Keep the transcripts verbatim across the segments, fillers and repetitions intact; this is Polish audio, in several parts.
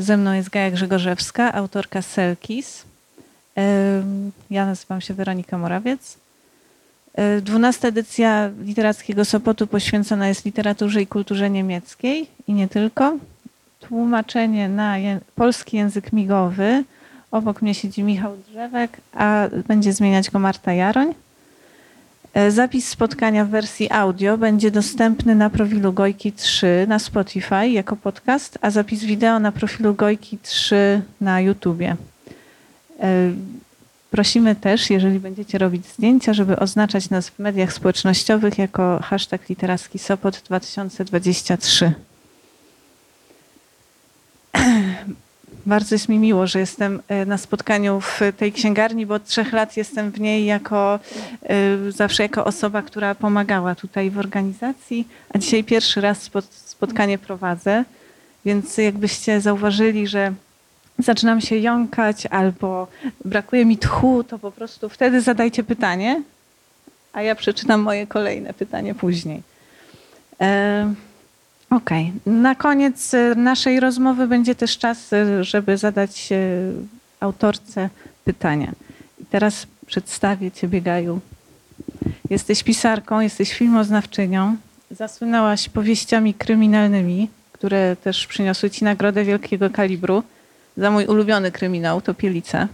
Ze mną jest Gaja Grzegorzewska, autorka Selkis. Ja nazywam się Weronika Morawiec. Dwunasta edycja Literackiego Sopotu poświęcona jest literaturze i kulturze niemieckiej i nie tylko. Tłumaczenie na je- polski język migowy. Obok mnie siedzi Michał Drzewek, a będzie zmieniać go Marta Jaroń. Zapis spotkania w wersji audio będzie dostępny na profilu Gojki trzy na Spotify jako podcast, a zapis wideo na profilu Gojki trzy na YouTubie. Prosimy też, jeżeli będziecie robić zdjęcia, żeby oznaczać nas w mediach społecznościowych jako hashtag Literacki Sopot dwa tysiące dwadzieścia trzy. Bardzo jest mi miło, że jestem na spotkaniu w tej księgarni, bo od trzech lat jestem w niej jako, zawsze jako osoba, która pomagała tutaj w organizacji, a dzisiaj pierwszy raz spotkanie prowadzę, więc jakbyście zauważyli, że zaczynam się jąkać albo brakuje mi tchu, to po prostu wtedy zadajcie pytanie, a ja przeczytam moje kolejne pytanie później. E- Okej. Okay. Na koniec naszej rozmowy będzie też czas, żeby zadać autorce pytania. I teraz przedstawię Ciebie, Gaju. Jesteś pisarką, jesteś filmoznawczynią. Zasłynęłaś powieściami kryminalnymi, które też przyniosły Ci nagrodę wielkiego kalibru za mój ulubiony kryminał, Topielica.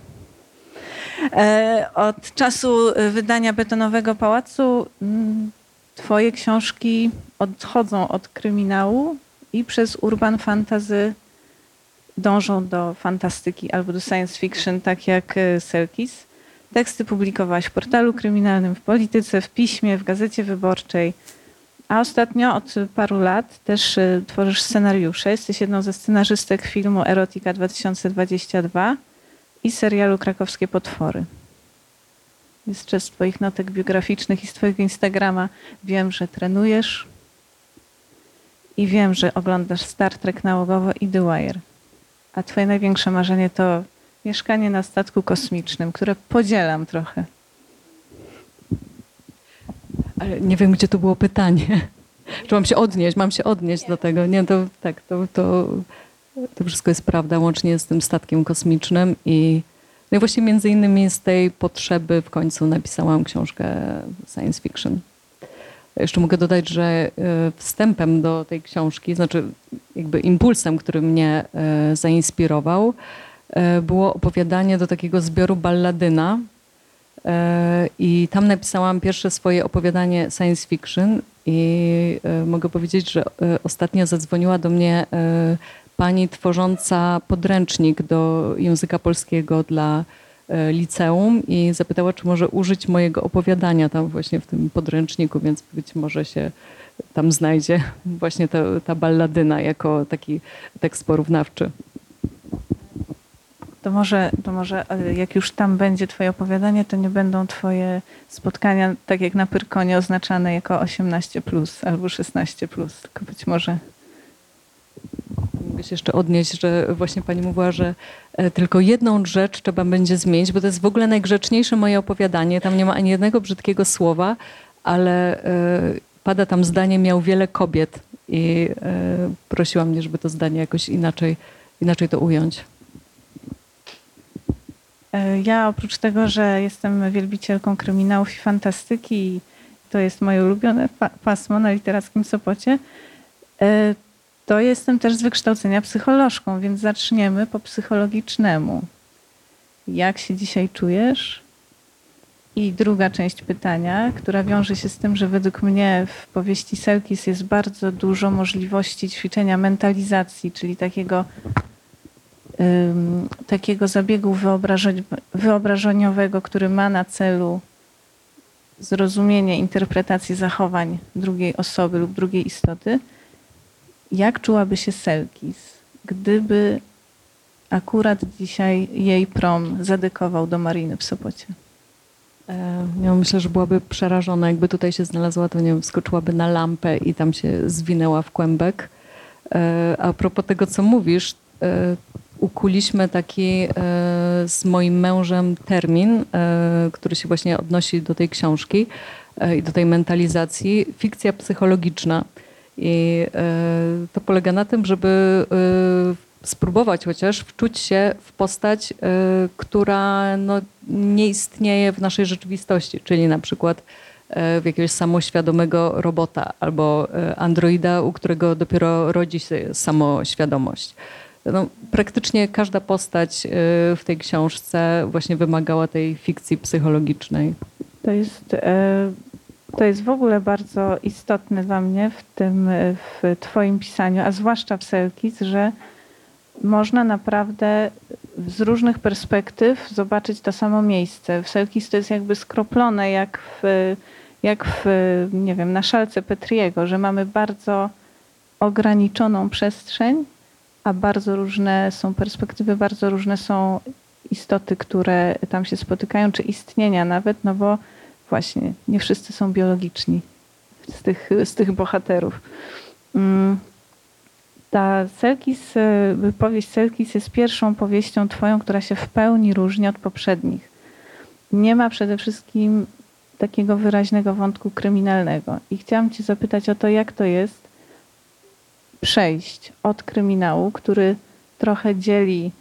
Od czasu wydania Betonowego Pałacu Twoje książki odchodzą od kryminału i przez urban fantasy dążą do fantastyki albo do science fiction, tak jak Selkis. Teksty publikowałaś w Portalu Kryminalnym, w Polityce, w Piśmie, w Gazecie Wyborczej, a ostatnio od paru lat też tworzysz scenariusze. Jesteś jedną ze scenarzystek filmu Erotika dwa tysiące dwadzieścia dwa i serialu Krakowskie Potwory. Jeszcze z Twoich notek biograficznych i z Twojego Instagrama wiem, że trenujesz i wiem, że oglądasz Star Trek nałogowo i The Wire. A Twoje największe marzenie to mieszkanie na statku kosmicznym, które podzielam trochę. Ale nie wiem, gdzie to było pytanie. Czy mam się odnieść? Mam się odnieść nie. do tego. Nie, to tak, to, to, to wszystko jest prawda, łącznie z tym statkiem kosmicznym i No i właśnie między innymi z tej potrzeby w końcu napisałam książkę science fiction. Jeszcze mogę dodać, że wstępem do tej książki, znaczy jakby impulsem, który mnie zainspirował, było opowiadanie do takiego zbioru Balladyna. I tam napisałam pierwsze swoje opowiadanie science fiction i mogę powiedzieć, że ostatnio zadzwoniła do mnie pani tworząca podręcznik do języka polskiego dla liceum i zapytała, czy może użyć mojego opowiadania tam właśnie w tym podręczniku, więc być może się tam znajdzie właśnie ta, ta Balladyna jako taki tekst porównawczy. To może, to może jak już tam będzie Twoje opowiadanie, to nie będą Twoje spotkania, tak jak na Pyrkonie, oznaczane jako osiemnaście plus albo szesnaście plus, tylko być może... Mogę się jeszcze odnieść, że właśnie pani mówiła, że tylko jedną rzecz trzeba będzie zmienić, bo to jest w ogóle najgrzeczniejsze moje opowiadanie. Tam nie ma ani jednego brzydkiego słowa, ale y, pada tam zdanie miał wiele kobiet i y, prosiła mnie, żeby to zdanie jakoś inaczej, inaczej to ująć. Ja oprócz tego, że jestem wielbicielką kryminałów i fantastyki i to jest moje ulubione pa- pasmo na Literackim Sopocie, y, to jestem też z wykształcenia psycholożką, więc zaczniemy po psychologicznemu. Jak się dzisiaj czujesz? I druga część pytania, która wiąże się z tym, że według mnie w powieści Selkis jest bardzo dużo możliwości ćwiczenia mentalizacji, czyli takiego, um, takiego zabiegu wyobrażeni- wyobrażeniowego, który ma na celu zrozumienie, interpretację zachowań drugiej osoby lub drugiej istoty. Jak czułaby się Selkis, gdyby akurat dzisiaj jej prom zadekował do Mariny w Sopocie? Ja myślę, że byłaby przerażona. Jakby tutaj się znalazła, to nie wiem, skoczyłaby na lampę i tam się zwinęła w kłębek. A propos tego, co mówisz, ukuliśmy taki z moim mężem termin, który się właśnie odnosi do tej książki i do tej mentalizacji. Fikcja psychologiczna. I to polega na tym, żeby spróbować chociaż wczuć się w postać, y, która no, nie istnieje w naszej rzeczywistości, czyli na przykład y, w jakiegoś samoświadomego robota albo y, androida, u którego dopiero rodzi się samoświadomość. No, praktycznie każda postać y, w tej książce właśnie wymagała tej fikcji psychologicznej. To jest... Y- To jest w ogóle bardzo istotne dla mnie w tym, w twoim pisaniu, a zwłaszcza w Selkis, że można naprawdę z różnych perspektyw zobaczyć to samo miejsce. W Selkis to jest jakby skroplone jak w, jak w, nie wiem, na szalce Petriego, że mamy bardzo ograniczoną przestrzeń, a bardzo różne są perspektywy, bardzo różne są istoty, które tam się spotykają, czy istnienia nawet, no bo właśnie, nie wszyscy są biologiczni z tych, z tych bohaterów. Ta Selkis, powieść Selkis jest pierwszą powieścią twoją, która się w pełni różni od poprzednich. Nie ma przede wszystkim takiego wyraźnego wątku kryminalnego. I chciałam cię zapytać o to, jak to jest przejść od kryminału, który trochę dzieli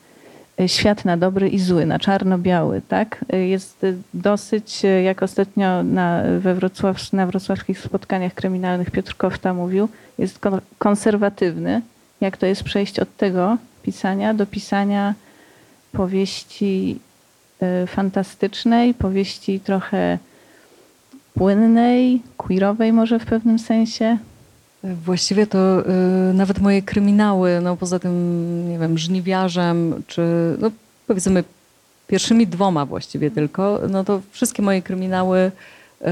świat na dobry i zły, na czarno-biały, tak? Jest dosyć, jak ostatnio na, we Wrocław, na wrocławskich spotkaniach kryminalnych Piotr Kofta mówił, jest konserwatywny. Jak to jest przejść od tego pisania do pisania powieści fantastycznej, powieści trochę płynnej, queerowej może w pewnym sensie? Właściwie to y, nawet moje kryminały, no poza tym, nie wiem, Żniwiarzem, czy no powiedzmy pierwszymi dwoma właściwie tylko, no to wszystkie moje kryminały y,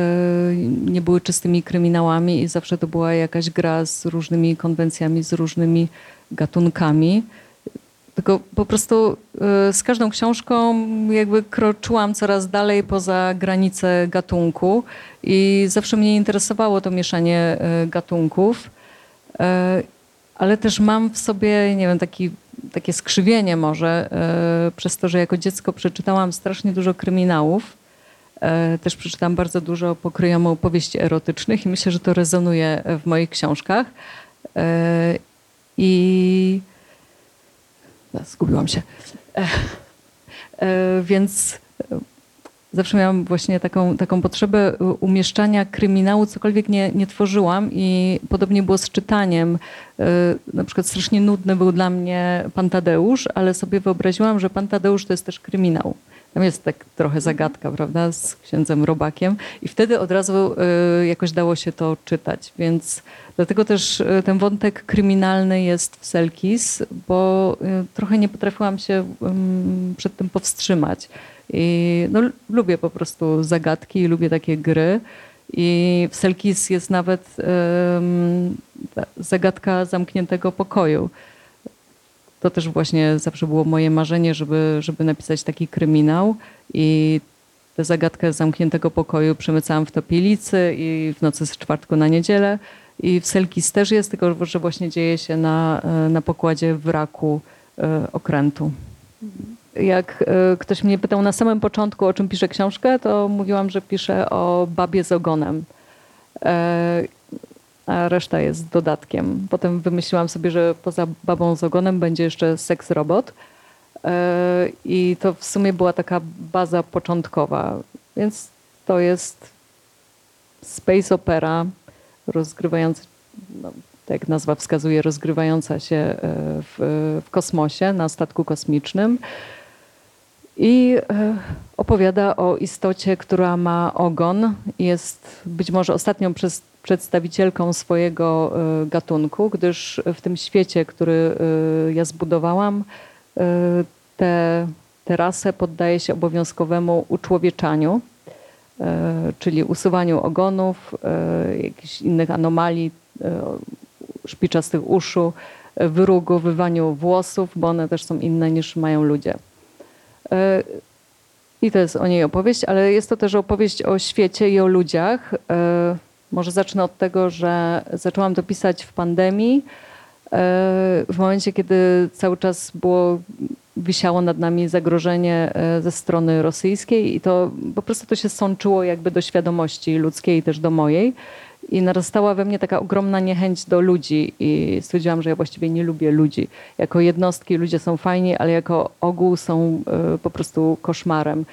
nie były czystymi kryminałami i zawsze to była jakaś gra z różnymi konwencjami, z różnymi gatunkami. Tylko po prostu y, z każdą książką jakby kroczyłam coraz dalej poza granicę gatunku i zawsze mnie interesowało to mieszanie y, gatunków, y, ale też mam w sobie, nie wiem, taki, takie skrzywienie może, y, przez to, że jako dziecko przeczytałam strasznie dużo kryminałów. Y, też przeczytałam bardzo dużo pokryjomu opowieści erotycznych i myślę, że to rezonuje w moich książkach. Y, I... Zgubiłam się. E, e, więc zawsze miałam właśnie taką, taką potrzebę umieszczania kryminału, cokolwiek nie, nie tworzyłam i podobnie było z czytaniem. E, na przykład strasznie nudny był dla mnie Pan Tadeusz, ale sobie wyobraziłam, że Pan Tadeusz to jest też kryminał. Tam jest tak trochę zagadka, prawda, z księdzem Robakiem i wtedy od razu y, jakoś dało się to czytać, więc dlatego też y, ten wątek kryminalny jest w Selkis, bo y, trochę nie potrafiłam się y, przed tym powstrzymać. I no, lubię po prostu zagadki i lubię takie gry i w Selkis jest nawet y, zagadka zamkniętego pokoju. To też właśnie zawsze było moje marzenie, żeby, żeby napisać taki kryminał i tę zagadkę z zamkniętego pokoju przemycałam w Topielicy i w nocy z czwartku na niedzielę i w Selkis też jest, tylko że właśnie dzieje się na, na pokładzie wraku okrętu. Jak ktoś mnie pytał na samym początku, o czym piszę książkę, to mówiłam, że piszę o babie z ogonem. A reszta jest dodatkiem. Potem wymyśliłam sobie, że poza babą z ogonem będzie jeszcze seks robot. Yy, I to w sumie była taka baza początkowa. Więc to jest space opera rozgrywająca, no, tak jak nazwa wskazuje, rozgrywająca się w, w kosmosie, na statku kosmicznym. I opowiada o istocie, która ma ogon. Jest być może ostatnią przez przedstawicielką swojego gatunku, gdyż w tym świecie, który ja zbudowałam, tę rasę poddaje się obowiązkowemu uczłowieczaniu, czyli usuwaniu ogonów, jakichś innych anomalii, szpiczastych uszu, wyrugowywaniu włosów, bo one też są inne niż mają ludzie. I to jest o niej opowieść, ale jest to też opowieść o świecie i o ludziach. Może zacznę od tego, że zaczęłam to pisać w pandemii, w momencie, kiedy cały czas było, wisiało nad nami zagrożenie ze strony rosyjskiej i to po prostu to się sączyło jakby do świadomości ludzkiej, też do mojej. I narastała we mnie taka ogromna niechęć do ludzi i stwierdziłam, że ja właściwie nie lubię ludzi. Jako jednostki ludzie są fajni, ale jako ogół są y, po prostu koszmarem.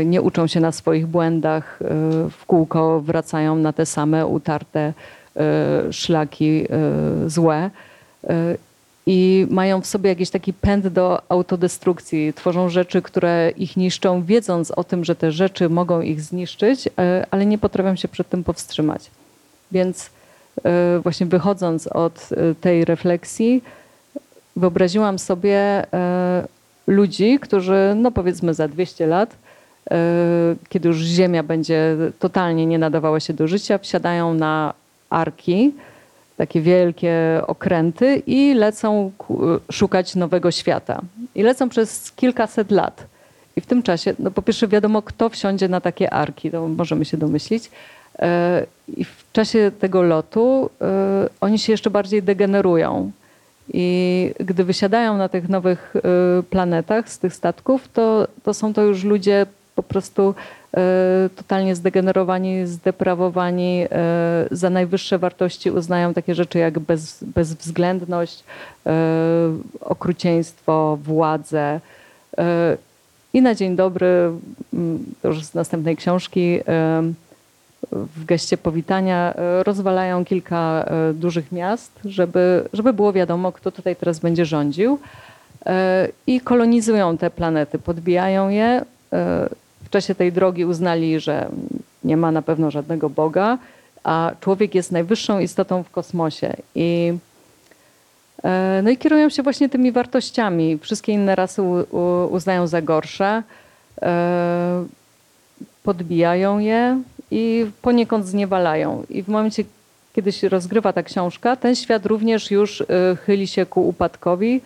Y, nie uczą się na swoich błędach, y, w kółko wracają na te same utarte y, szlaki y, złe. Y, I mają w sobie jakiś taki pęd do autodestrukcji. Tworzą rzeczy, które ich niszczą, wiedząc o tym, że te rzeczy mogą ich zniszczyć, y, ale nie potrafią się przed tym powstrzymać. Więc właśnie wychodząc od tej refleksji, wyobraziłam sobie ludzi, którzy no powiedzmy za dwieście lat, kiedy już Ziemia będzie totalnie nie nadawała się do życia, wsiadają na arki, takie wielkie okręty i lecą szukać nowego świata. I lecą przez kilkaset lat. I w tym czasie, no po pierwsze wiadomo, kto wsiądzie na takie arki, to możemy się domyślić. I w czasie tego lotu y, oni się jeszcze bardziej degenerują. I gdy wysiadają na tych nowych y, planetach z tych statków, to, to są to już ludzie po prostu y, totalnie zdegenerowani, zdeprawowani. Y, za najwyższe wartości uznają takie rzeczy jak bez, bezwzględność, y, okrucieństwo, władzę. Y, I na dzień dobry, to już z następnej książki, y, w geście powitania rozwalają kilka dużych miast, żeby, żeby było wiadomo, kto tutaj teraz będzie rządził. I kolonizują te planety, podbijają je. W czasie tej drogi uznali, że nie ma na pewno żadnego Boga, a człowiek jest najwyższą istotą w kosmosie. I, no i kierują się właśnie tymi wartościami. Wszystkie inne rasy uznają za gorsze, podbijają je. I poniekąd zniewalają. I w momencie, kiedy się rozgrywa ta książka, ten świat również już chyli się ku upadkowi,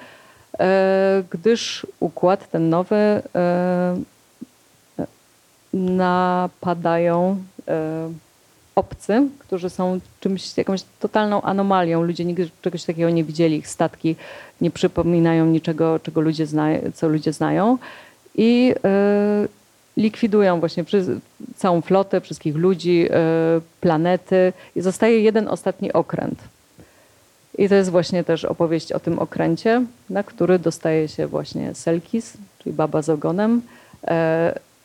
gdyż układ ten nowy napadają obcy, którzy są czymś, jakąś totalną anomalią. Ludzie nigdy czegoś takiego nie widzieli. Ich statki nie przypominają niczego, czego ludzie znają, co ludzie znają. I likwidują właśnie całą flotę, wszystkich ludzi, planety i zostaje jeden ostatni okręt. I to jest właśnie też opowieść o tym okręcie, na który dostaje się właśnie Selkis, czyli baba z ogonem,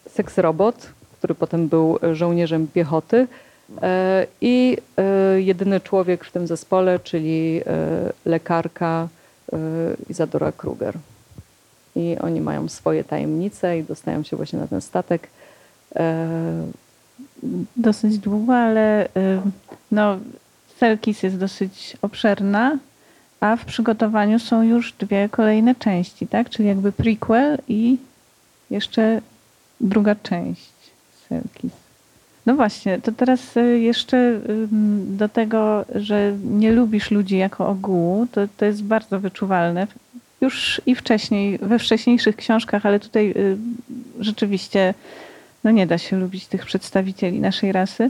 seksrobot, który potem był żołnierzem piechoty i jedyny człowiek w tym zespole, czyli lekarka Izadora Kruger. I oni mają swoje tajemnice i dostają się właśnie na ten statek. Dosyć długo, ale no, Selkis jest dosyć obszerna, a w przygotowaniu są już dwie kolejne części, tak? Czyli jakby prequel i jeszcze druga część Selkis. No właśnie, to teraz jeszcze do tego, że nie lubisz ludzi jako ogółu, to, to jest bardzo wyczuwalne. Już i wcześniej, we wcześniejszych książkach, ale tutaj y, rzeczywiście no nie da się lubić tych przedstawicieli naszej rasy.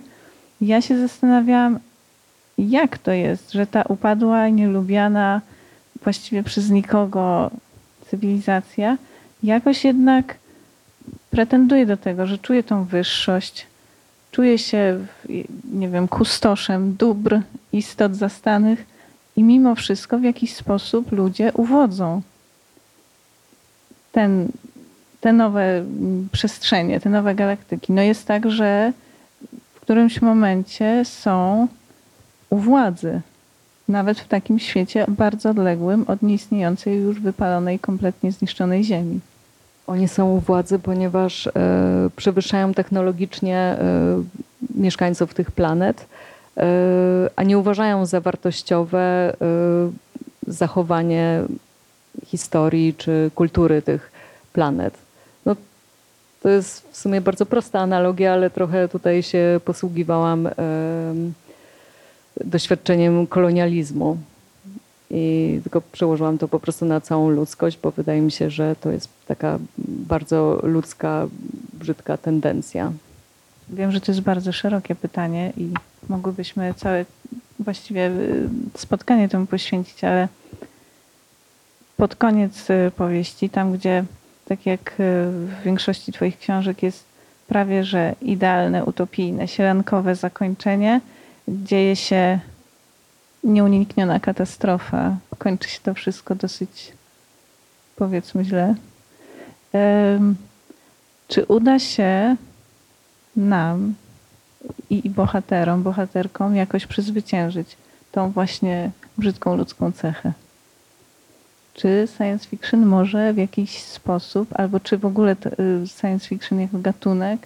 Ja się zastanawiałam, jak to jest, że ta upadła, nielubiana, właściwie przez nikogo cywilizacja jakoś jednak pretenduje do tego, że czuje tą wyższość, czuje się, nie wiem, kustoszem dóbr, istot zastanych. I mimo wszystko w jakiś sposób ludzie uwodzą ten, te nowe przestrzenie, te nowe galaktyki. No jest tak, że w którymś momencie są u władzy. Nawet w takim świecie bardzo odległym od nieistniejącej już wypalonej, kompletnie zniszczonej Ziemi. Oni są u władzy, ponieważ y, przewyższają technologicznie y, mieszkańców tych planet. A nie uważają za wartościowe zachowanie historii czy kultury tych planet. No, to jest w sumie bardzo prosta analogia, ale trochę tutaj się posługiwałam doświadczeniem kolonializmu. I tylko przełożyłam to po prostu na całą ludzkość, bo wydaje mi się, że to jest taka bardzo ludzka, brzydka tendencja. Wiem, że to jest bardzo szerokie pytanie i mogłybyśmy całe właściwie spotkanie temu poświęcić, ale pod koniec powieści, tam gdzie tak jak w większości twoich książek jest prawie że idealne, utopijne, sielankowe zakończenie dzieje się nieunikniona katastrofa. Kończy się to wszystko dosyć, powiedzmy, źle. Czy uda się nam i bohaterom, bohaterkom jakoś przezwyciężyć tą właśnie brzydką ludzką cechę? Czy science fiction może w jakiś sposób, albo czy w ogóle science fiction jako gatunek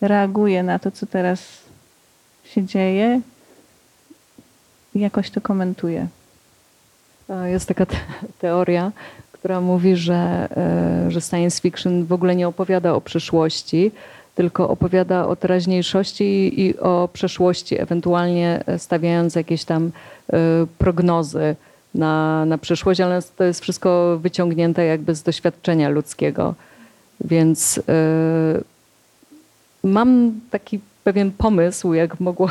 reaguje na to, co teraz się dzieje i jakoś to komentuje? Jest taka te- teoria, która mówi, że, że science fiction w ogóle nie opowiada o przyszłości, tylko opowiada o teraźniejszości i o przeszłości, ewentualnie stawiając jakieś tam prognozy na, na przyszłość, ale to jest wszystko wyciągnięte jakby z doświadczenia ludzkiego. Więc y, mam taki pewien pomysł, jak, mogło,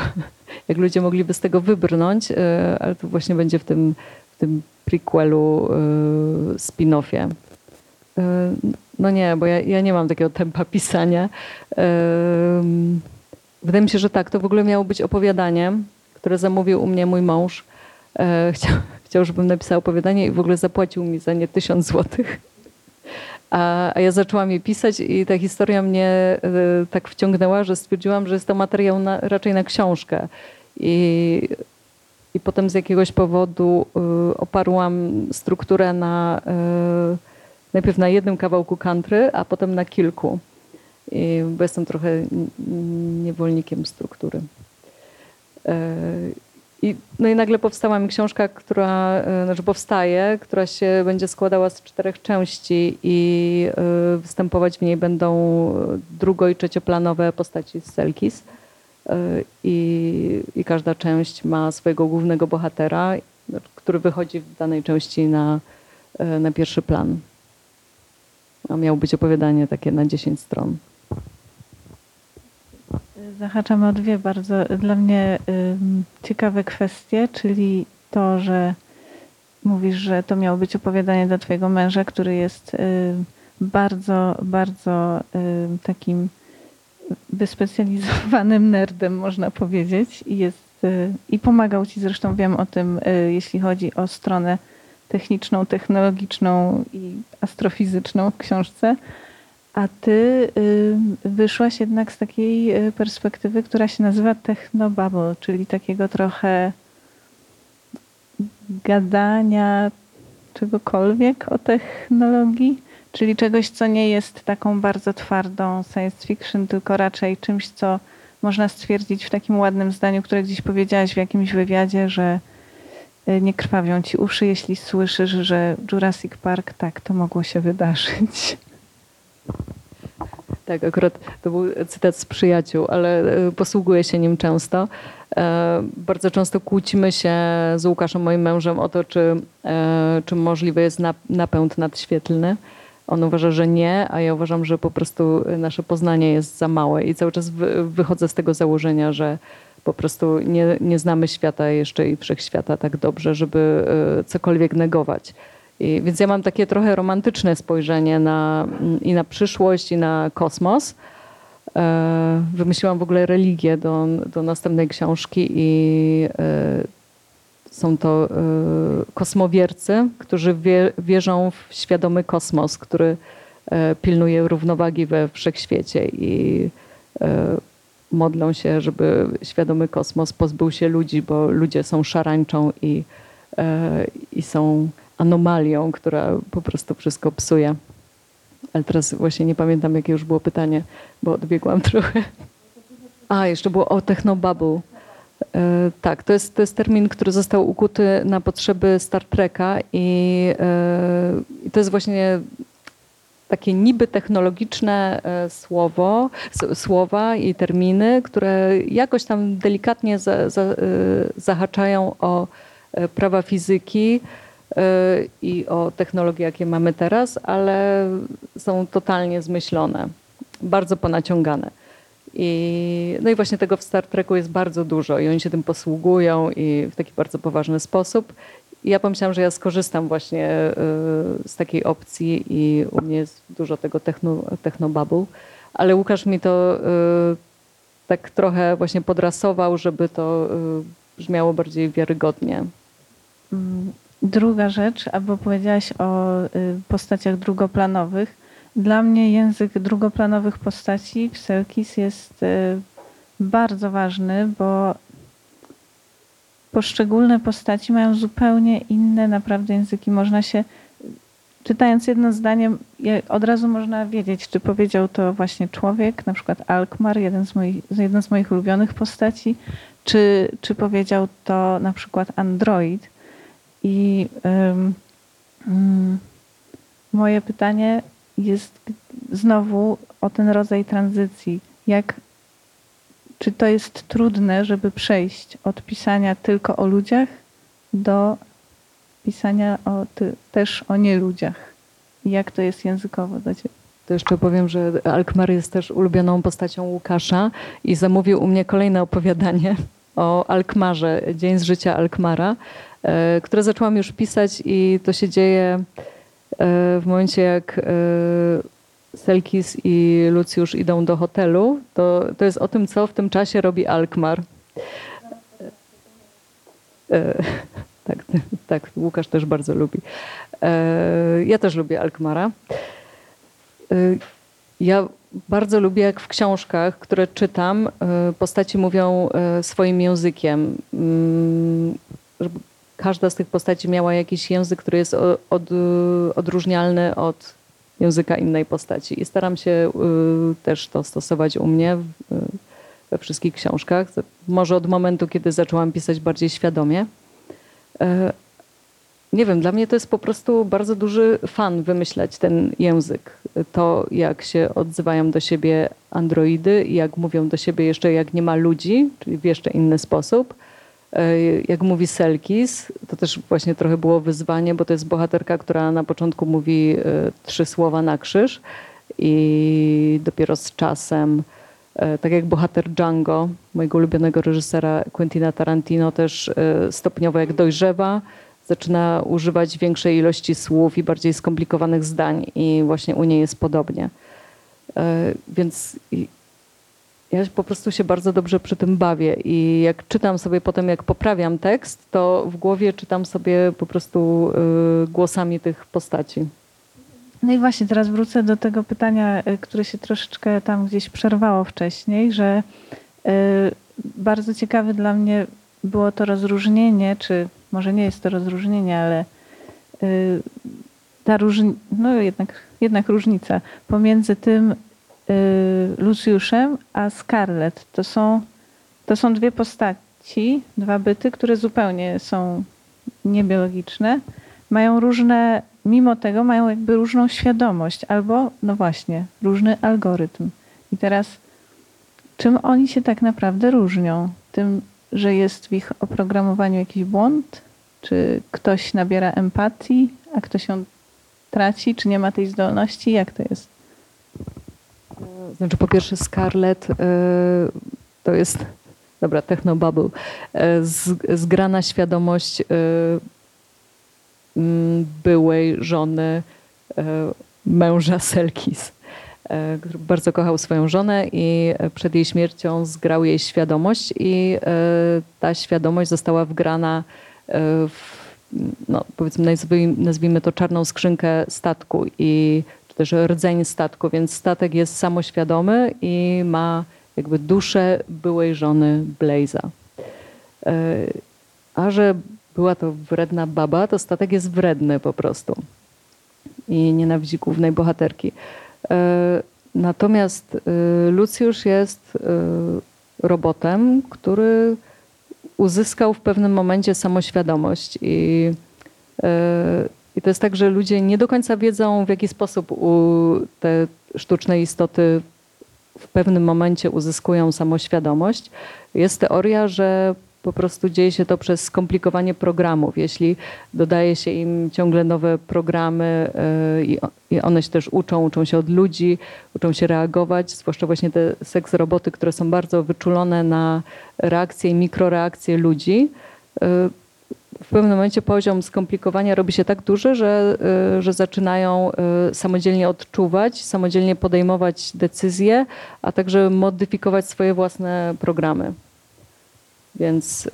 jak ludzie mogliby z tego wybrnąć, y, ale to właśnie będzie w tym, w tym prequelu, y, spin-offie. Y, no nie, bo ja, ja nie mam takiego tempa pisania. Y, wydaje mi się, że tak, to w ogóle miało być opowiadanie, które zamówił u mnie mój mąż. Y, chciał, Chciał, żebym napisała opowiadanie i w ogóle zapłacił mi za nie tysiąc złotych. A, a ja zaczęłam je pisać i ta historia mnie y, tak wciągnęła, że stwierdziłam, że jest to materiał na, raczej na książkę. I, i potem z jakiegoś powodu y, oparłam strukturę na, y, najpierw na jednym kawałku country, a potem na kilku. I, bo jestem trochę niewolnikiem struktury. Y, I, no i nagle powstała mi książka, która, znaczy powstaje, która się będzie składała z czterech części i y, występować w niej będą drugo- i trzecioplanowe postaci z Selkis. Y, i, I każda część ma swojego głównego bohatera, który wychodzi w danej części na, y, na pierwszy plan. A miało być opowiadanie takie na dziesięć stron. Zahaczamy o dwie bardzo dla mnie y, ciekawe kwestie, czyli to, że mówisz, że to miało być opowiadanie dla twojego męża, który jest y, bardzo, bardzo y, takim wyspecjalizowanym nerdem, można powiedzieć. I, jest, y, i pomagał ci, zresztą wiem o tym, y, jeśli chodzi o stronę techniczną, technologiczną i astrofizyczną w książce. A ty wyszłaś jednak z takiej perspektywy, która się nazywa technobabble, czyli takiego trochę gadania czegokolwiek o technologii, czyli czegoś, co nie jest taką bardzo twardą science fiction, tylko raczej czymś, co można stwierdzić w takim ładnym zdaniu, które gdzieś powiedziałaś w jakimś wywiadzie, że nie krwawią ci uszy, jeśli słyszysz, że Jurassic Park, tak, to mogło się wydarzyć. Tak, akurat to był cytat z Przyjaciół, ale posługuję się nim często. Bardzo często kłócimy się z Łukaszem, moim mężem, o to, czy, czy możliwy jest napęd nadświetlny. On uważa, że nie, a ja uważam, że po prostu nasze poznanie jest za małe i cały czas wychodzę z tego założenia, że po prostu nie, nie znamy świata jeszcze i wszechświata tak dobrze, żeby cokolwiek negować. I, więc ja mam takie trochę romantyczne spojrzenie na, i na przyszłość, i na kosmos. E, wymyśliłam w ogóle religię do, do następnej książki i e, są to e, kosmowiercy, którzy wie, wierzą w świadomy kosmos, który e, pilnuje równowagi we wszechświecie i e, modlą się, żeby świadomy kosmos pozbył się ludzi, bo ludzie są szarańczą i, e, i są... anomalią, która po prostu wszystko psuje. Ale teraz właśnie nie pamiętam, jakie już było pytanie, bo odbiegłam trochę. A, jeszcze było o technobubble. E, tak, to jest, to jest termin, który został ukuty na potrzeby Star Treka i e, to jest właśnie takie niby technologiczne słowo, s- słowa i terminy, które jakoś tam delikatnie za, za, e, zahaczają o prawa fizyki, i o technologii, jakie mamy teraz, ale są totalnie zmyślone, bardzo ponaciągane. I, no i właśnie tego w Star Treku jest bardzo dużo i oni się tym posługują i w taki bardzo poważny sposób. I ja pomyślałam, że ja skorzystam właśnie y, z takiej opcji i u mnie jest dużo tego techno, technobubble, ale Łukasz mi to y, tak trochę właśnie podrasował, żeby to brzmiało bardziej wiarygodnie. Druga rzecz, albo powiedziałaś o postaciach drugoplanowych. Dla mnie język drugoplanowych postaci w Selkis jest bardzo ważny, bo poszczególne postaci mają zupełnie inne naprawdę języki. Można się, czytając jedno zdanie, od razu można wiedzieć, czy powiedział to właśnie człowiek, na przykład Alkmar, jeden z moich, jeden z moich ulubionych postaci, czy, czy powiedział to na przykład android. I um, um, moje pytanie jest znowu o ten rodzaj tranzycji. Jak, czy to jest trudne, żeby przejść od pisania tylko o ludziach do pisania o, ty, też o nieludziach? I jak to jest językowo dla ciebie? To jeszcze powiem, że Alkmar jest też ulubioną postacią Łukasza i zamówił u mnie kolejne opowiadanie o Alkmarze, Dzień z życia Alkmara, które zaczęłam już pisać i to się dzieje w momencie, jak Selkis i Lucjusz idą do hotelu, to, to jest o tym, co w tym czasie robi Alkmar. Tak, tak, Łukasz też bardzo lubi. Ja też lubię Alkmara. Ja bardzo lubię, jak w książkach, które czytam, postaci mówią swoim językiem. Żeby każda z tych postaci miała jakiś język, który jest od, od, odróżnialny od języka innej postaci. I staram się y, też to stosować u mnie w, y, we wszystkich książkach. Może od momentu, kiedy zaczęłam pisać bardziej świadomie. Y, nie wiem, dla mnie to jest po prostu bardzo duży fan wymyślać ten język. To, jak się odzywają do siebie androidy i jak mówią do siebie jeszcze jak nie ma ludzi, czyli w jeszcze inny sposób. Jak mówi Selkis, to też właśnie trochę było wyzwanie, bo to jest bohaterka, która na początku mówi trzy słowa na krzyż i dopiero z czasem, tak jak bohater Django, mojego ulubionego reżysera Quentina Tarantino, też stopniowo jak dojrzewa, zaczyna używać większej ilości słów i bardziej skomplikowanych zdań i właśnie u niej jest podobnie. Więc... ja po prostu się bardzo dobrze przy tym bawię i jak czytam sobie potem, jak poprawiam tekst, to w głowie czytam sobie po prostu głosami tych postaci. No i właśnie teraz wrócę do tego pytania, które się troszeczkę tam gdzieś przerwało wcześniej, że bardzo ciekawe dla mnie było to rozróżnienie, czy może nie jest to rozróżnienie, ale ta różni- no jednak, jednak różnica pomiędzy tym Lucjuszem, a Scarlet. To są, to są dwie postaci, dwa byty, które zupełnie są niebiologiczne. Mają różne, mimo tego mają jakby różną świadomość albo, no właśnie, różny algorytm. I teraz czym oni się tak naprawdę różnią? Tym, że jest w ich oprogramowaniu jakiś błąd? Czy ktoś nabiera empatii, a ktoś ją traci? Czy nie ma tej zdolności? Jak to jest? Znaczy, po pierwsze, Scarlet y, to jest, dobra, technobubble, z, zgrana świadomość y, y, byłej żony y, męża Selkis, y, który bardzo kochał swoją żonę i przed jej śmiercią zgrał jej świadomość i y, ta świadomość została wgrana y, w, no, powiedzmy, nazwijmy, nazwijmy to czarną skrzynkę statku i też rdzeń statku, więc statek jest samoświadomy i ma jakby duszę byłej żony Blaze'a. A że była to wredna baba, to statek jest wredny po prostu i nienawidzi głównej bohaterki. Natomiast Lucjusz jest robotem, który uzyskał w pewnym momencie samoświadomość i I to jest tak, że ludzie nie do końca wiedzą, w jaki sposób u te sztuczne istoty w pewnym momencie uzyskują samoświadomość. Jest teoria, że po prostu dzieje się to przez skomplikowanie programów. Jeśli dodaje się im ciągle nowe programy yy, i one się też uczą, uczą się od ludzi, uczą się reagować, zwłaszcza właśnie te seks roboty, które są bardzo wyczulone na reakcje i mikroreakcje ludzi, yy, w pewnym momencie poziom skomplikowania robi się tak duży, że, że zaczynają samodzielnie odczuwać, samodzielnie podejmować decyzje, a także modyfikować swoje własne programy. Więc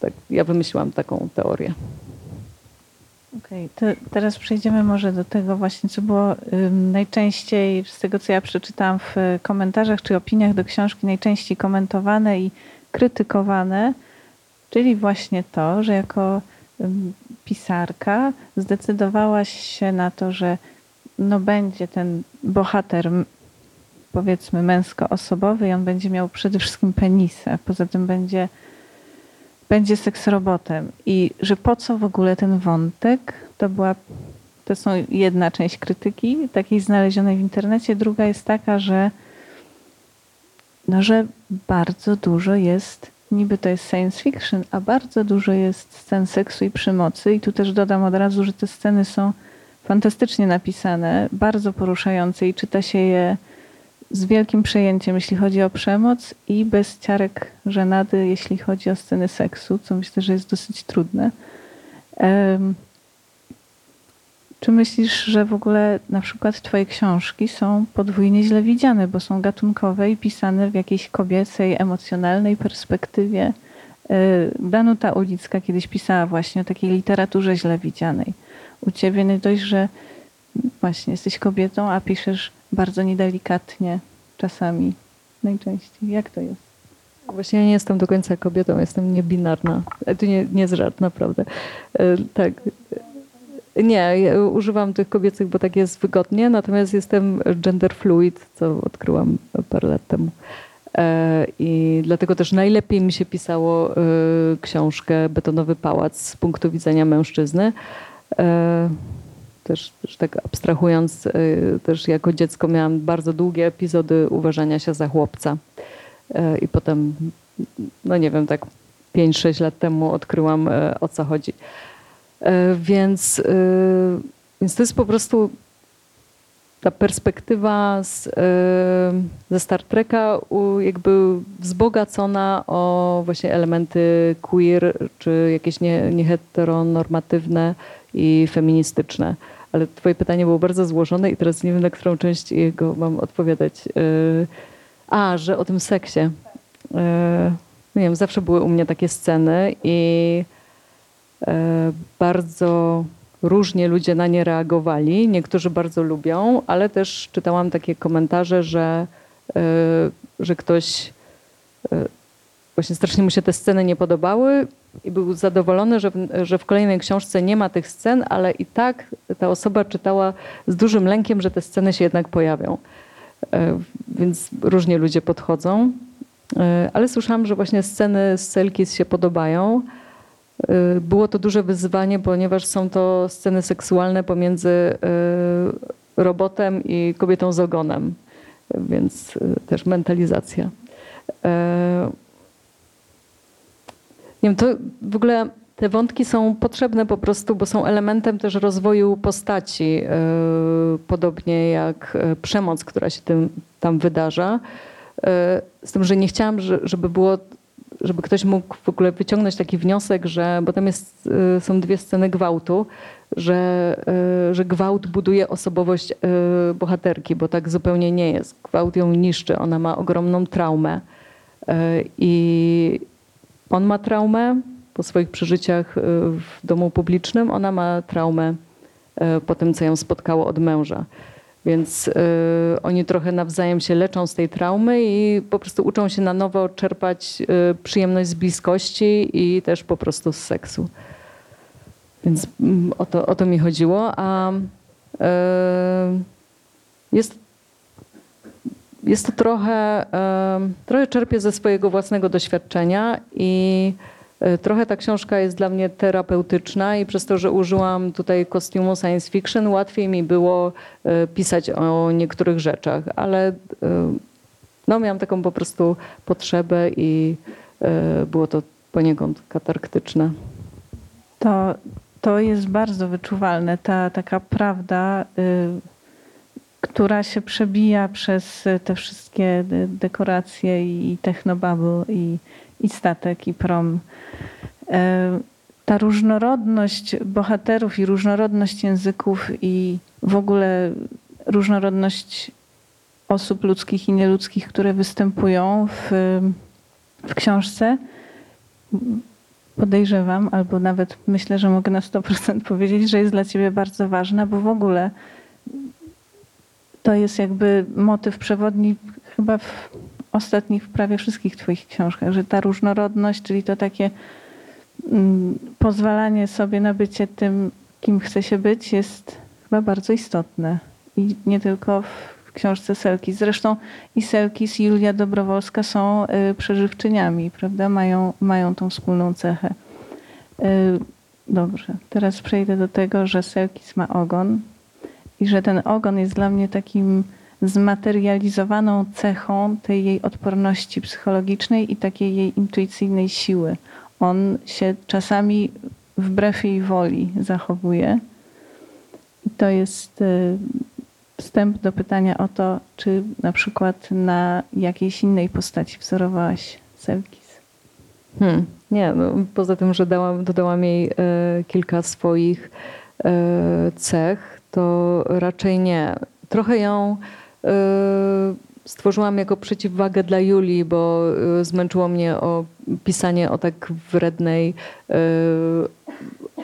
tak, ja wymyśliłam taką teorię. Okej, okay, to teraz przejdziemy może do tego właśnie, co było najczęściej, z tego co ja przeczytałam w komentarzach czy opiniach do książki, najczęściej komentowane i krytykowane, czyli właśnie to, że jako pisarka zdecydowałaś się na to, że no będzie ten bohater, powiedzmy, męskoosobowy i on będzie miał przede wszystkim penisa, poza tym będzie... będzie seks robotem i że po co w ogóle ten wątek, to była, to są jedna część krytyki takiej znalezionej w internecie, druga jest taka, że no, że bardzo dużo jest, niby to jest science fiction, a bardzo dużo jest scen seksu i przemocy i tu też dodam od razu, że te sceny są fantastycznie napisane, bardzo poruszające i czyta się je z wielkim przejęciem, jeśli chodzi o przemoc i bez ciarek żenady, jeśli chodzi o sceny seksu, co myślę, że jest dosyć trudne. Um, czy myślisz, że w ogóle na przykład twoje książki są podwójnie źle widziane, bo są gatunkowe i pisane w jakiejś kobiecej, emocjonalnej perspektywie? Um, Danuta Ulicka kiedyś pisała właśnie o takiej literaturze źle widzianej. U ciebie nie dość, że właśnie jesteś kobietą, a piszesz bardzo niedelikatnie czasami, najczęściej. Jak to jest? Właśnie ja nie jestem do końca kobietą, jestem niebinarna. To nie, nie jest żart, naprawdę. Tak. Nie, ja używam tych kobiecych, bo tak jest wygodnie, natomiast jestem gender fluid, co odkryłam parę lat temu. I dlatego też najlepiej mi się pisało książkę Betonowy Pałac z punktu widzenia mężczyzny. Też, też tak abstrahując, też jako dziecko miałam bardzo długie epizody uważania się za chłopca. I potem, no nie wiem, tak pięć sześć lat temu odkryłam, o co chodzi. Więc, więc to jest po prostu ta perspektywa z, ze Star Treka jakby wzbogacona o właśnie elementy queer czy jakieś nie, nieheteronormatywne i feministyczne. Ale twoje pytanie było bardzo złożone i teraz nie wiem, na którą część jego mam odpowiadać. A, że o tym seksie. Nie wiem, zawsze były u mnie takie sceny i bardzo różnie ludzie na nie reagowali. Niektórzy bardzo lubią, ale też czytałam takie komentarze, że, że ktoś... Właśnie strasznie mu się te sceny nie podobały i był zadowolony, że w, że w kolejnej książce nie ma tych scen, ale i tak ta osoba czytała z dużym lękiem, że te sceny się jednak pojawią. Więc różnie ludzie podchodzą. Ale słyszałam, że właśnie sceny z Selkis się podobają. Było to duże wyzwanie, ponieważ są to sceny seksualne pomiędzy robotem i kobietą z ogonem. Więc też mentalizacja. Nie wiem, to w ogóle te wątki są potrzebne po prostu, bo są elementem też rozwoju postaci, podobnie jak przemoc, która się tym, tam wydarza. Z tym, że nie chciałam, żeby było, żeby ktoś mógł w ogóle wyciągnąć taki wniosek, że, bo tam jest, są dwie sceny gwałtu, że, że gwałt buduje osobowość bohaterki, bo tak zupełnie nie jest. Gwałt ją niszczy, ona ma ogromną traumę i on ma traumę po swoich przeżyciach w domu publicznym, ona ma traumę po tym, co ją spotkało od męża. Więc oni trochę nawzajem się leczą z tej traumy i po prostu uczą się na nowo czerpać przyjemność z bliskości i też po prostu z seksu. Więc o to, o to mi chodziło. A jest... Jest to trochę, trochę czerpię ze swojego własnego doświadczenia i trochę ta książka jest dla mnie terapeutyczna i przez to, że użyłam tutaj kostiumu science fiction, łatwiej mi było pisać o niektórych rzeczach, ale no, miałam taką po prostu potrzebę i było to poniekąd katarktyczne. To, to jest bardzo wyczuwalne, ta taka prawda... Y- która się przebija przez te wszystkie dekoracje i technobubble i, i statek i prom. ta różnorodność bohaterów i różnorodność języków i w ogóle różnorodność osób ludzkich i nieludzkich, które występują w, w książce, podejrzewam, albo nawet myślę, że mogę na sto procent powiedzieć, że jest dla ciebie bardzo ważna, bo w ogóle to jest jakby motyw przewodni chyba w ostatnich, prawie wszystkich twoich książkach, że ta różnorodność, czyli to takie pozwalanie sobie na bycie tym, kim chce się być, jest chyba bardzo istotne. I nie tylko w książce Selkis. Zresztą i Selkis, i Julia Dobrowolska są przeżywczyniami, prawda? Mają, mają tą wspólną cechę. Dobrze, teraz przejdę do tego, że Selkis ma ogon i że ten ogon jest dla mnie takim zmaterializowaną cechą tej jej odporności psychologicznej i takiej jej intuicyjnej siły. On się czasami wbrew jej woli zachowuje. I to jest wstęp do pytania o to, czy na przykład na jakiejś innej postaci wzorowałaś Selkis. Hmm, nie, no, poza tym, że dałam, dodałam jej y, kilka swoich y, cech, to raczej nie. Trochę ją y, stworzyłam jako przeciwwagę dla Julii, bo y, zmęczyło mnie o pisanie o tak wrednej y,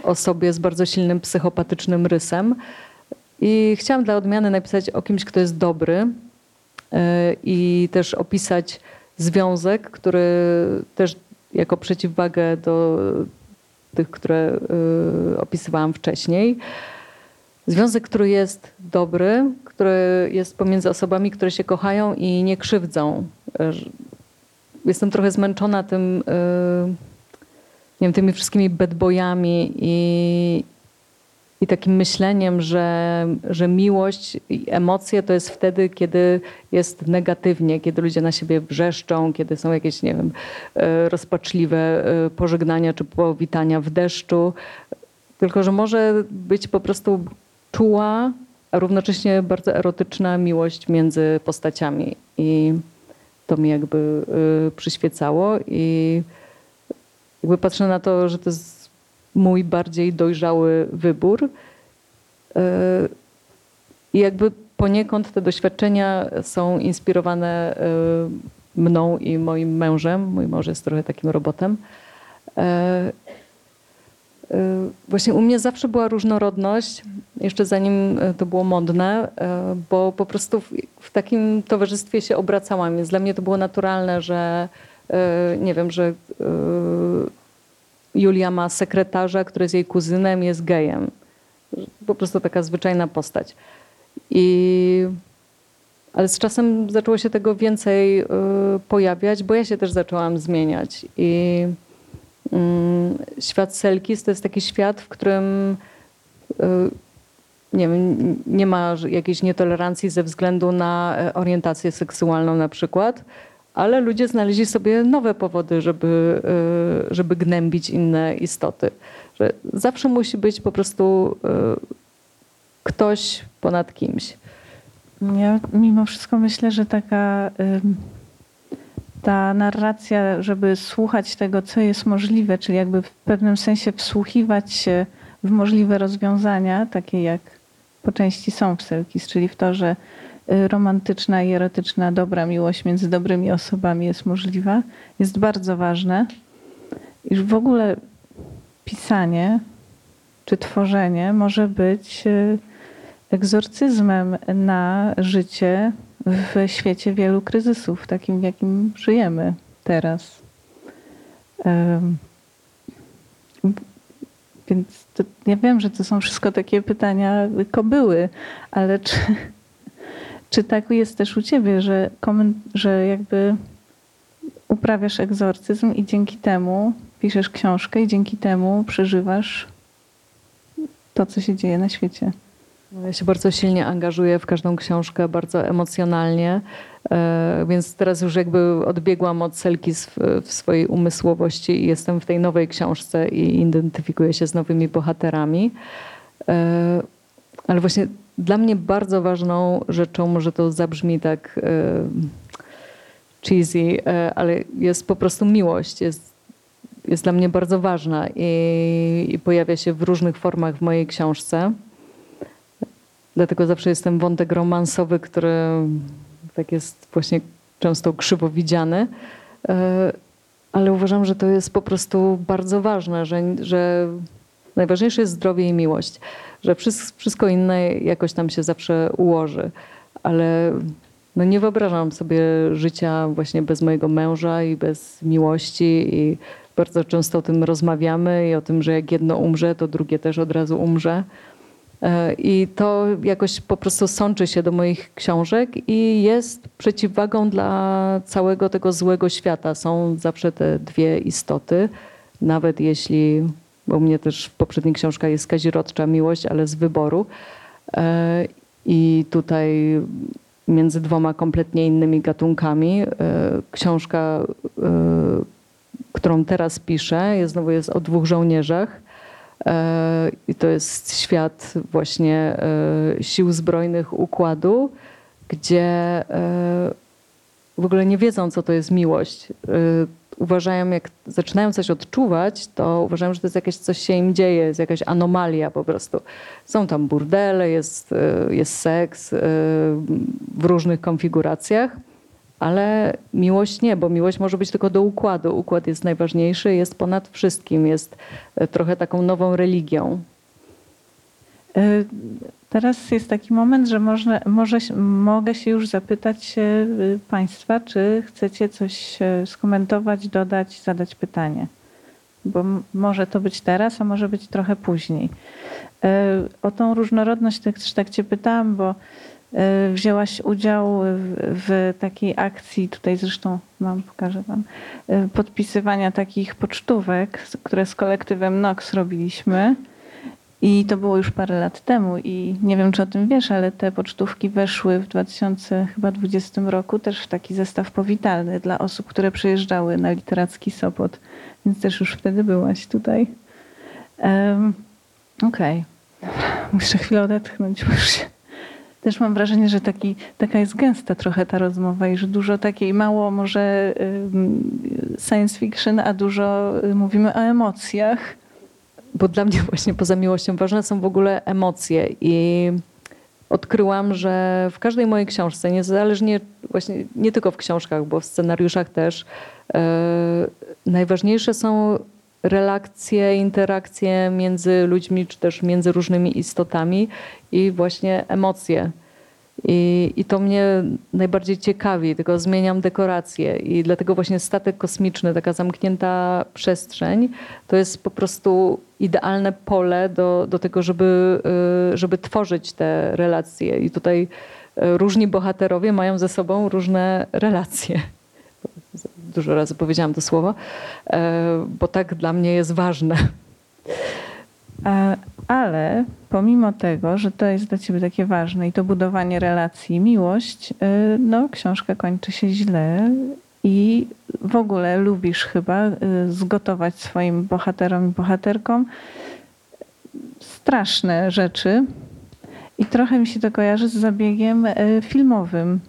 osobie z bardzo silnym psychopatycznym rysem. I chciałam dla odmiany napisać o kimś, kto jest dobry y, i też opisać związek, który też jako przeciwwagę do tych, które y, opisywałam wcześniej. Związek, który jest dobry, który jest pomiędzy osobami, które się kochają i nie krzywdzą. Jestem trochę zmęczona tym, nie wiem, tymi wszystkimi bad boyami i, i takim myśleniem, że, że miłość i emocje to jest wtedy, kiedy jest negatywnie, kiedy ludzie na siebie wrzeszczą, kiedy są jakieś, nie wiem, rozpaczliwe pożegnania czy powitania w deszczu. Tylko że może być po prostu czuła, a równocześnie bardzo erotyczna miłość między postaciami. I to mi jakby y, przyświecało. I jakby patrzę na to, że to jest mój bardziej dojrzały wybór. Y, I jakby poniekąd te doświadczenia są inspirowane y, mną i moim mężem. Mój mąż jest trochę takim robotem. Y, Właśnie u mnie zawsze była różnorodność, jeszcze zanim to było modne, bo po prostu w, w takim towarzystwie się obracałam, więc dla mnie to było naturalne, że nie wiem, że Julia ma sekretarza, który jest jej kuzynem, jest gejem. Po prostu taka zwyczajna postać. I, ale z czasem zaczęło się tego więcej pojawiać, bo ja się też zaczęłam zmieniać. I świat Selkis to jest taki świat, w którym nie wiem, nie ma jakiejś nietolerancji ze względu na orientację seksualną na przykład, ale ludzie znaleźli sobie nowe powody, żeby, żeby gnębić inne istoty. Że zawsze musi być po prostu ktoś ponad kimś. Ja mimo wszystko myślę, że taka... ta narracja, żeby słuchać tego, co jest możliwe, czyli jakby w pewnym sensie wsłuchiwać się w możliwe rozwiązania, takie jak po części są w Selkis, czyli w to, że romantyczna i erotyczna dobra miłość między dobrymi osobami jest możliwa, jest bardzo ważne. I w ogóle pisanie czy tworzenie może być egzorcyzmem na życie w świecie wielu kryzysów, takim w jakim żyjemy teraz. Więc to, ja wiem, że to są wszystko takie pytania kobyły, ale czy, czy tak jest też u ciebie, że, że jakby uprawiasz egzorcyzm i dzięki temu piszesz książkę i dzięki temu przeżywasz to, co się dzieje na świecie? Ja się bardzo silnie angażuję w każdą książkę, bardzo emocjonalnie, więc teraz już jakby odbiegłam od Selkis w swojej umysłowości i jestem w tej nowej książce i identyfikuję się z nowymi bohaterami. Ale właśnie dla mnie bardzo ważną rzeczą, może to zabrzmi tak cheesy, ale jest po prostu miłość. Jest jest dla mnie bardzo ważna i, i pojawia się w różnych formach w mojej książce. Dlatego zawsze jest ten wątek romansowy, który tak jest właśnie często krzywo widziany. Ale uważam, że to jest po prostu bardzo ważne, że, że najważniejsze jest zdrowie i miłość. Że wszystko inne jakoś tam się zawsze ułoży. Ale no nie wyobrażam sobie życia właśnie bez mojego męża i bez miłości. I bardzo często o tym rozmawiamy i o tym, że jak jedno umrze, to drugie też od razu umrze. I to jakoś po prostu sączy się do moich książek i jest przeciwwagą dla całego tego złego świata. Są zawsze te dwie istoty, nawet jeśli, bo u mnie też w poprzedniej książce jest kazirodcza miłość, ale z wyboru. I tutaj między dwoma kompletnie innymi gatunkami. Książka, którą teraz piszę, jest, znowu jest o dwóch żołnierzach. I to jest świat właśnie sił zbrojnych układu, gdzie w ogóle nie wiedzą, co to jest miłość. Uważają, jak zaczynają coś odczuwać, to uważają, że to jest jakieś, coś się im dzieje, jest jakaś anomalia po prostu. Są tam burdele, jest, jest seks w różnych konfiguracjach, ale miłość nie, bo miłość może być tylko do układu. Układ jest najważniejszy, jest ponad wszystkim, jest trochę taką nową religią. Teraz jest taki moment, że można, może, mogę się już zapytać Państwa, czy chcecie coś skomentować, dodać, zadać pytanie. Bo może to być teraz, a może być trochę później. O tą różnorodność też tak Cię pytałam, bo wzięłaś udział w, w takiej akcji, tutaj zresztą mam, pokażę Wam, podpisywania takich pocztówek, które z kolektywem Nox robiliśmy. I to było już parę lat temu i nie wiem, czy o tym wiesz, ale te pocztówki weszły w dwa tysiące dwudziestym roku też w taki zestaw powitalny dla osób, które przyjeżdżały na Literacki Sopot. Więc też już wtedy byłaś tutaj. Um, Okej. Okay. Muszę chwilę odetchnąć, bo już się... Też mam wrażenie, że taki, taka jest gęsta trochę ta rozmowa i że dużo takiej, mało może science fiction, a dużo mówimy o emocjach. Bo dla mnie właśnie poza miłością ważne są w ogóle emocje i odkryłam, że w każdej mojej książce, niezależnie właśnie, nie tylko w książkach, bo w scenariuszach też, yy, najważniejsze są relacje, interakcje między ludźmi, czy też między różnymi istotami i właśnie emocje. I, i to mnie najbardziej ciekawi, tylko zmieniam dekoracje i dlatego właśnie statek kosmiczny, taka zamknięta przestrzeń, to jest po prostu idealne pole do, do tego, żeby, żeby tworzyć te relacje. I tutaj różni bohaterowie mają ze sobą różne relacje. Dużo razy powiedziałam to słowo, bo tak dla mnie jest ważne. Ale pomimo tego, że to jest dla ciebie takie ważne i to budowanie relacji, miłość, no książka kończy się źle i w ogóle lubisz chyba zgotować swoim bohaterom i bohaterkom straszne rzeczy i trochę mi się to kojarzy z zabiegiem filmowym.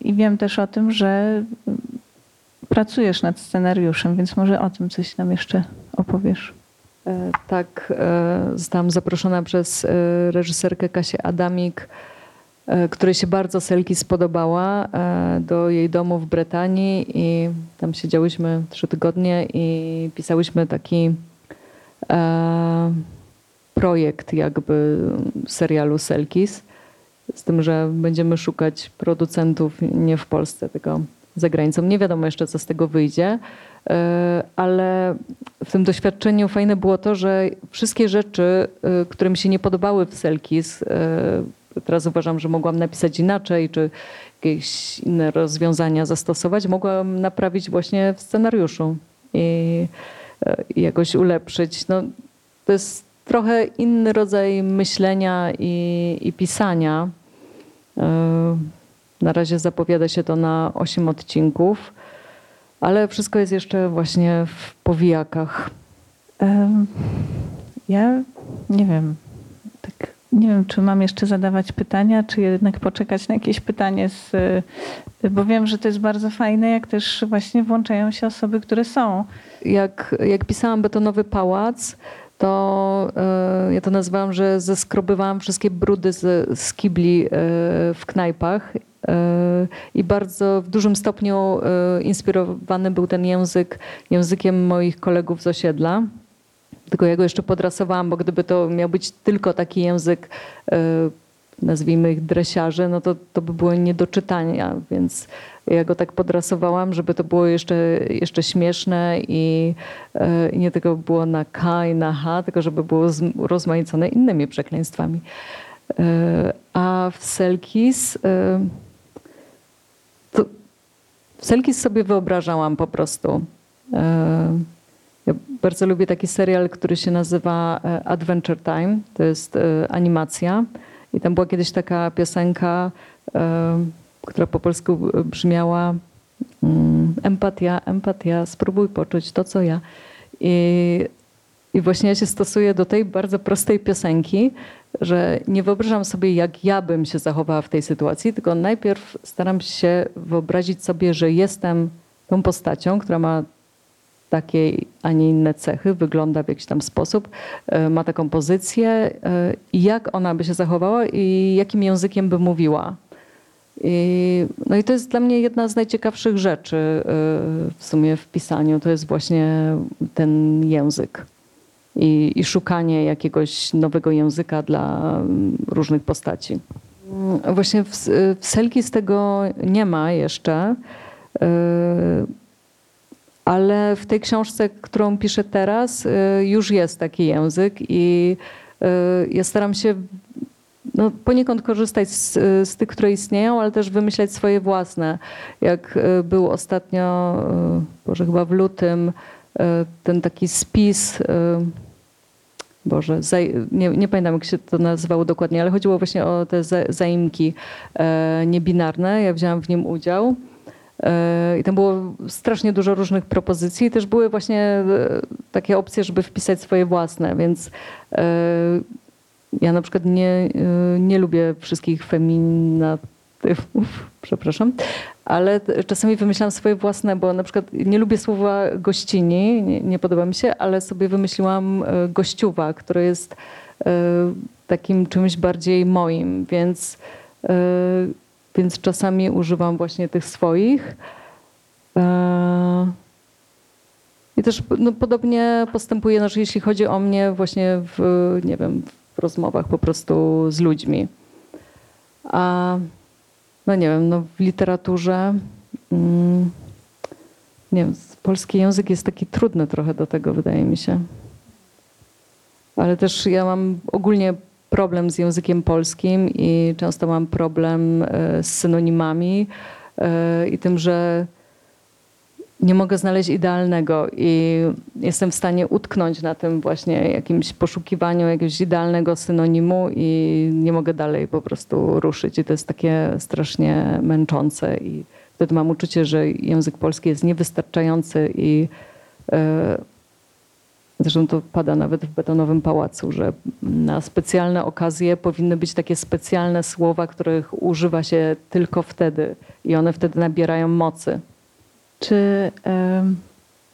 I wiem też o tym, że pracujesz nad scenariuszem, więc może o tym coś nam jeszcze opowiesz. Tak, zostałam zaproszona przez reżyserkę Kasię Adamik, której się bardzo Selkis podobała, do jej domu w Bretanii i tam siedziałyśmy trzy tygodnie i pisałyśmy taki projekt jakby serialu Selkis. Z tym, że będziemy szukać producentów nie w Polsce, tylko za granicą. Nie wiadomo jeszcze, co z tego wyjdzie, ale w tym doświadczeniu fajne było to, że wszystkie rzeczy, które mi się nie podobały w Selkis, teraz uważam, że mogłam napisać inaczej, czy jakieś inne rozwiązania zastosować, mogłam naprawić właśnie w scenariuszu i jakoś ulepszyć. No, to jest trochę inny rodzaj myślenia i, i pisania. Na razie zapowiada się to na osiem odcinków, ale wszystko jest jeszcze właśnie w powijakach. Ja nie wiem, tak Nie wiem, czy mam jeszcze zadawać pytania, czy jednak poczekać na jakieś pytanie, z, bo wiem, że to jest bardzo fajne, jak też właśnie włączają się osoby, które są. Jak, jak pisałam Betonowy Pałac, to y, ja to nazywałam, że zeskrobywałam wszystkie brudy z, z kibli y, w knajpach y, i bardzo w dużym stopniu y, inspirowany był ten język językiem moich kolegów z osiedla. Tylko ja go jeszcze podrasowałam, bo gdyby to miał być tylko taki język, nazwijmy ich dresiarzy, no to, to by było nie do czytania, więc ja go tak podrasowałam, żeby to było jeszcze, jeszcze śmieszne i nie tylko było na K i na H, tylko żeby było rozmaicone innymi przekleństwami. A w Selkis... To w Selkis sobie wyobrażałam po prostu... Ja bardzo lubię taki serial, który się nazywa Adventure Time. To jest animacja. I tam była kiedyś taka piosenka, która po polsku brzmiała empatia, empatia, spróbuj poczuć to, co ja. I, i właśnie ja się stosuję do tej bardzo prostej piosenki, że nie wyobrażam sobie, jak ja bym się zachowała w tej sytuacji, tylko najpierw staram się wyobrazić sobie, że jestem tą postacią, która ma takie, a nie inne cechy, wygląda w jakiś tam sposób, ma taką pozycję. Jak ona by się zachowała i jakim językiem by mówiła? I, no i to jest dla mnie jedna z najciekawszych rzeczy w sumie w pisaniu. To jest właśnie ten język i, i szukanie jakiegoś nowego języka dla różnych postaci. Właśnie w, w Selkis tego nie ma jeszcze. Ale w tej książce, którą piszę teraz, już jest taki język i ja staram się no, poniekąd korzystać z, z tych, które istnieją, ale też wymyślać swoje własne. Jak był ostatnio, Boże, chyba w lutym, ten taki spis, Boże, nie, nie pamiętam jak się to nazywało dokładnie, ale chodziło właśnie o te zaimki niebinarne. Ja wzięłam w nim udział. I tam było strasznie dużo różnych propozycji i też były właśnie takie opcje, żeby wpisać swoje własne, więc ja na przykład nie, nie lubię wszystkich feminatywów, przepraszam, ale czasami wymyślam swoje własne, bo na przykład nie lubię słowa gościni, nie, nie podoba mi się, ale sobie wymyśliłam gościuwa, które jest takim czymś bardziej moim, więc... Więc czasami używam właśnie tych swoich. I też no, podobnie postępuję, znaczy, jeśli chodzi o mnie właśnie w, nie wiem, w rozmowach po prostu z ludźmi. A no nie wiem, no, w literaturze mm, nie wiem, polski język jest taki trudny trochę do tego, wydaje mi się. Ale też ja mam ogólnie problem z językiem polskim i często mam problem z synonimami i tym, że nie mogę znaleźć idealnego i jestem w stanie utknąć na tym właśnie jakimś poszukiwaniu jakiegoś idealnego synonimu i nie mogę dalej po prostu ruszyć i to jest takie strasznie męczące i wtedy mam uczucie, że język polski jest niewystarczający i zresztą to pada nawet w Betonowym Pałacu, że na specjalne okazje powinny być takie specjalne słowa, których używa się tylko wtedy i one wtedy nabierają mocy. Czy y,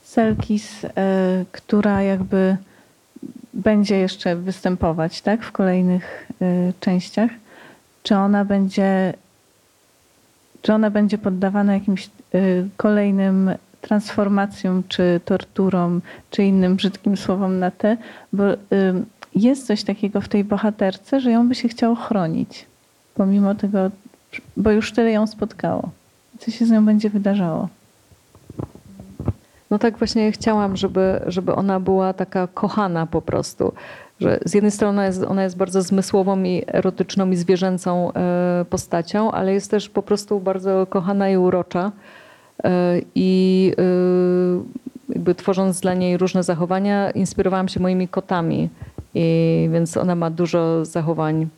Selkis, y, która jakby będzie jeszcze występować, tak, w kolejnych y, częściach, czy ona będzie, czy ona będzie poddawana jakimś y, kolejnym transformacją, czy torturą, czy innym brzydkim słowom na te, bo y, jest coś takiego w tej bohaterce, że ją by się chciało chronić, pomimo tego, bo już tyle ją spotkało. Co się z nią będzie wydarzało? No tak właśnie chciałam, żeby, żeby ona była taka kochana po prostu. Że z jednej strony ona jest, ona jest bardzo zmysłową i erotyczną i zwierzęcą y, postacią, ale jest też po prostu bardzo kochana i urocza. I jakby tworząc dla niej różne zachowania, inspirowałam się moimi kotami. I więc ona ma dużo zachowań,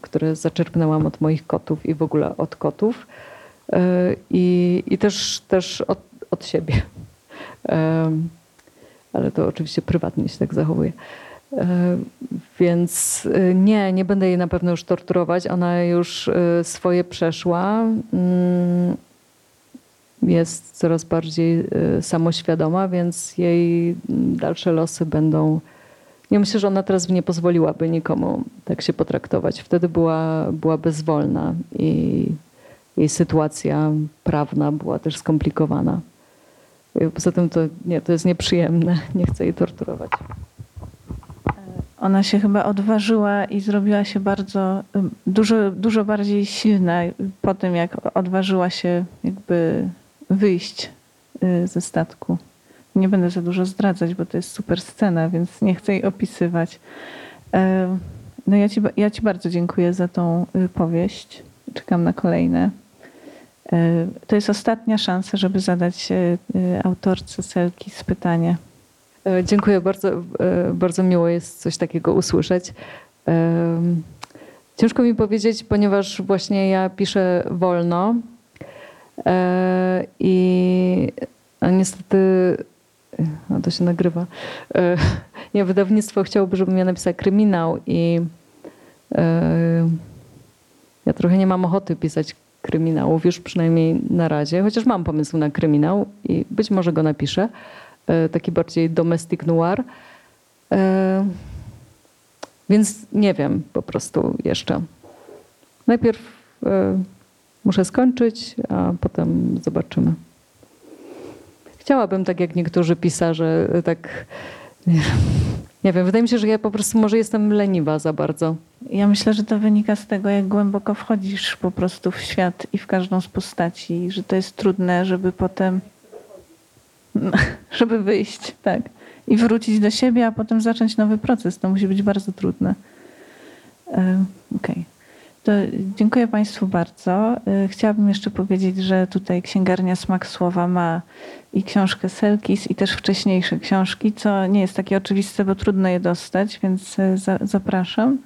które zaczerpnęłam od moich kotów i w ogóle od kotów. I, i też, też od, od siebie. Ale to oczywiście prywatnie się tak zachowuje. Więc nie, nie będę jej na pewno już torturować. Ona już swoje przeszła. Jest coraz bardziej samoświadoma, więc jej dalsze losy będą... Ja myślę, że ona teraz nie pozwoliłaby nikomu tak się potraktować. Wtedy była, była bezwolna i jej sytuacja prawna była też skomplikowana. Poza tym to, nie, to jest nieprzyjemne. Nie chcę jej torturować. Ona się chyba odważyła i zrobiła się bardzo, dużo, dużo bardziej silna po tym, jak odważyła się jakby wyjść ze statku. Nie będę za dużo zdradzać, bo to jest super scena, więc nie chcę jej opisywać. No ja ci, ja ci bardzo dziękuję za tą powieść. Czekam na kolejne. To jest ostatnia szansa, żeby zadać autorce Selkis pytanie. Dziękuję bardzo. Bardzo miło jest coś takiego usłyszeć. Ciężko mi powiedzieć, ponieważ właśnie ja piszę wolno i niestety no to się nagrywa. Ja wydawnictwo chciałoby, żebym ja napisała kryminał i ja trochę nie mam ochoty pisać kryminałów, już przynajmniej na razie, chociaż mam pomysł na kryminał i być może go napiszę. Taki bardziej domestic noir. Więc nie wiem po prostu jeszcze. Najpierw muszę skończyć, a potem zobaczymy. Chciałabym tak jak niektórzy pisarze, tak... Nie wiem, wydaje mi się, że ja po prostu może jestem leniwa za bardzo. Ja myślę, że to wynika z tego, jak głęboko wchodzisz po prostu w świat i w każdą z postaci, że to jest trudne, żeby potem... żeby wyjść, tak. I wrócić do siebie, a potem zacząć nowy proces. To musi być bardzo trudne. Okej. To dziękuję Państwu bardzo. Chciałabym jeszcze powiedzieć, że tutaj księgarnia Smak Słowa ma i książkę Selkis, i też wcześniejsze książki, co nie jest takie oczywiste, bo trudno je dostać, więc za- zapraszam.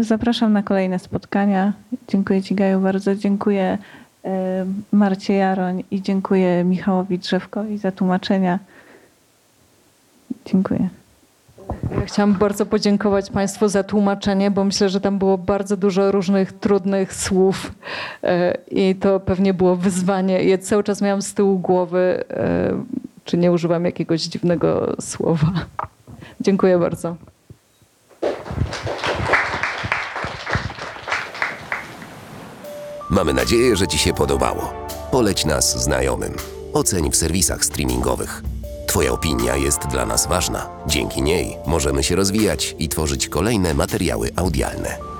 Zapraszam na kolejne spotkania. Dziękuję Ci, Gaju, bardzo. Dziękuję Marcie Jaroń i dziękuję Michałowi Drzewkowi za tłumaczenia. Dziękuję. Ja chciałam bardzo podziękować Państwu za tłumaczenie, bo myślę, że tam było bardzo dużo różnych trudnych słów i to pewnie było wyzwanie. Ja cały czas miałam z tyłu głowy, czy nie używam jakiegoś dziwnego słowa. Dziękuję bardzo. Mamy nadzieję, że Ci się podobało. Poleć nas znajomym. Oceń w serwisach streamingowych. Twoja opinia jest dla nas ważna. Dzięki niej możemy się rozwijać i tworzyć kolejne materiały audialne.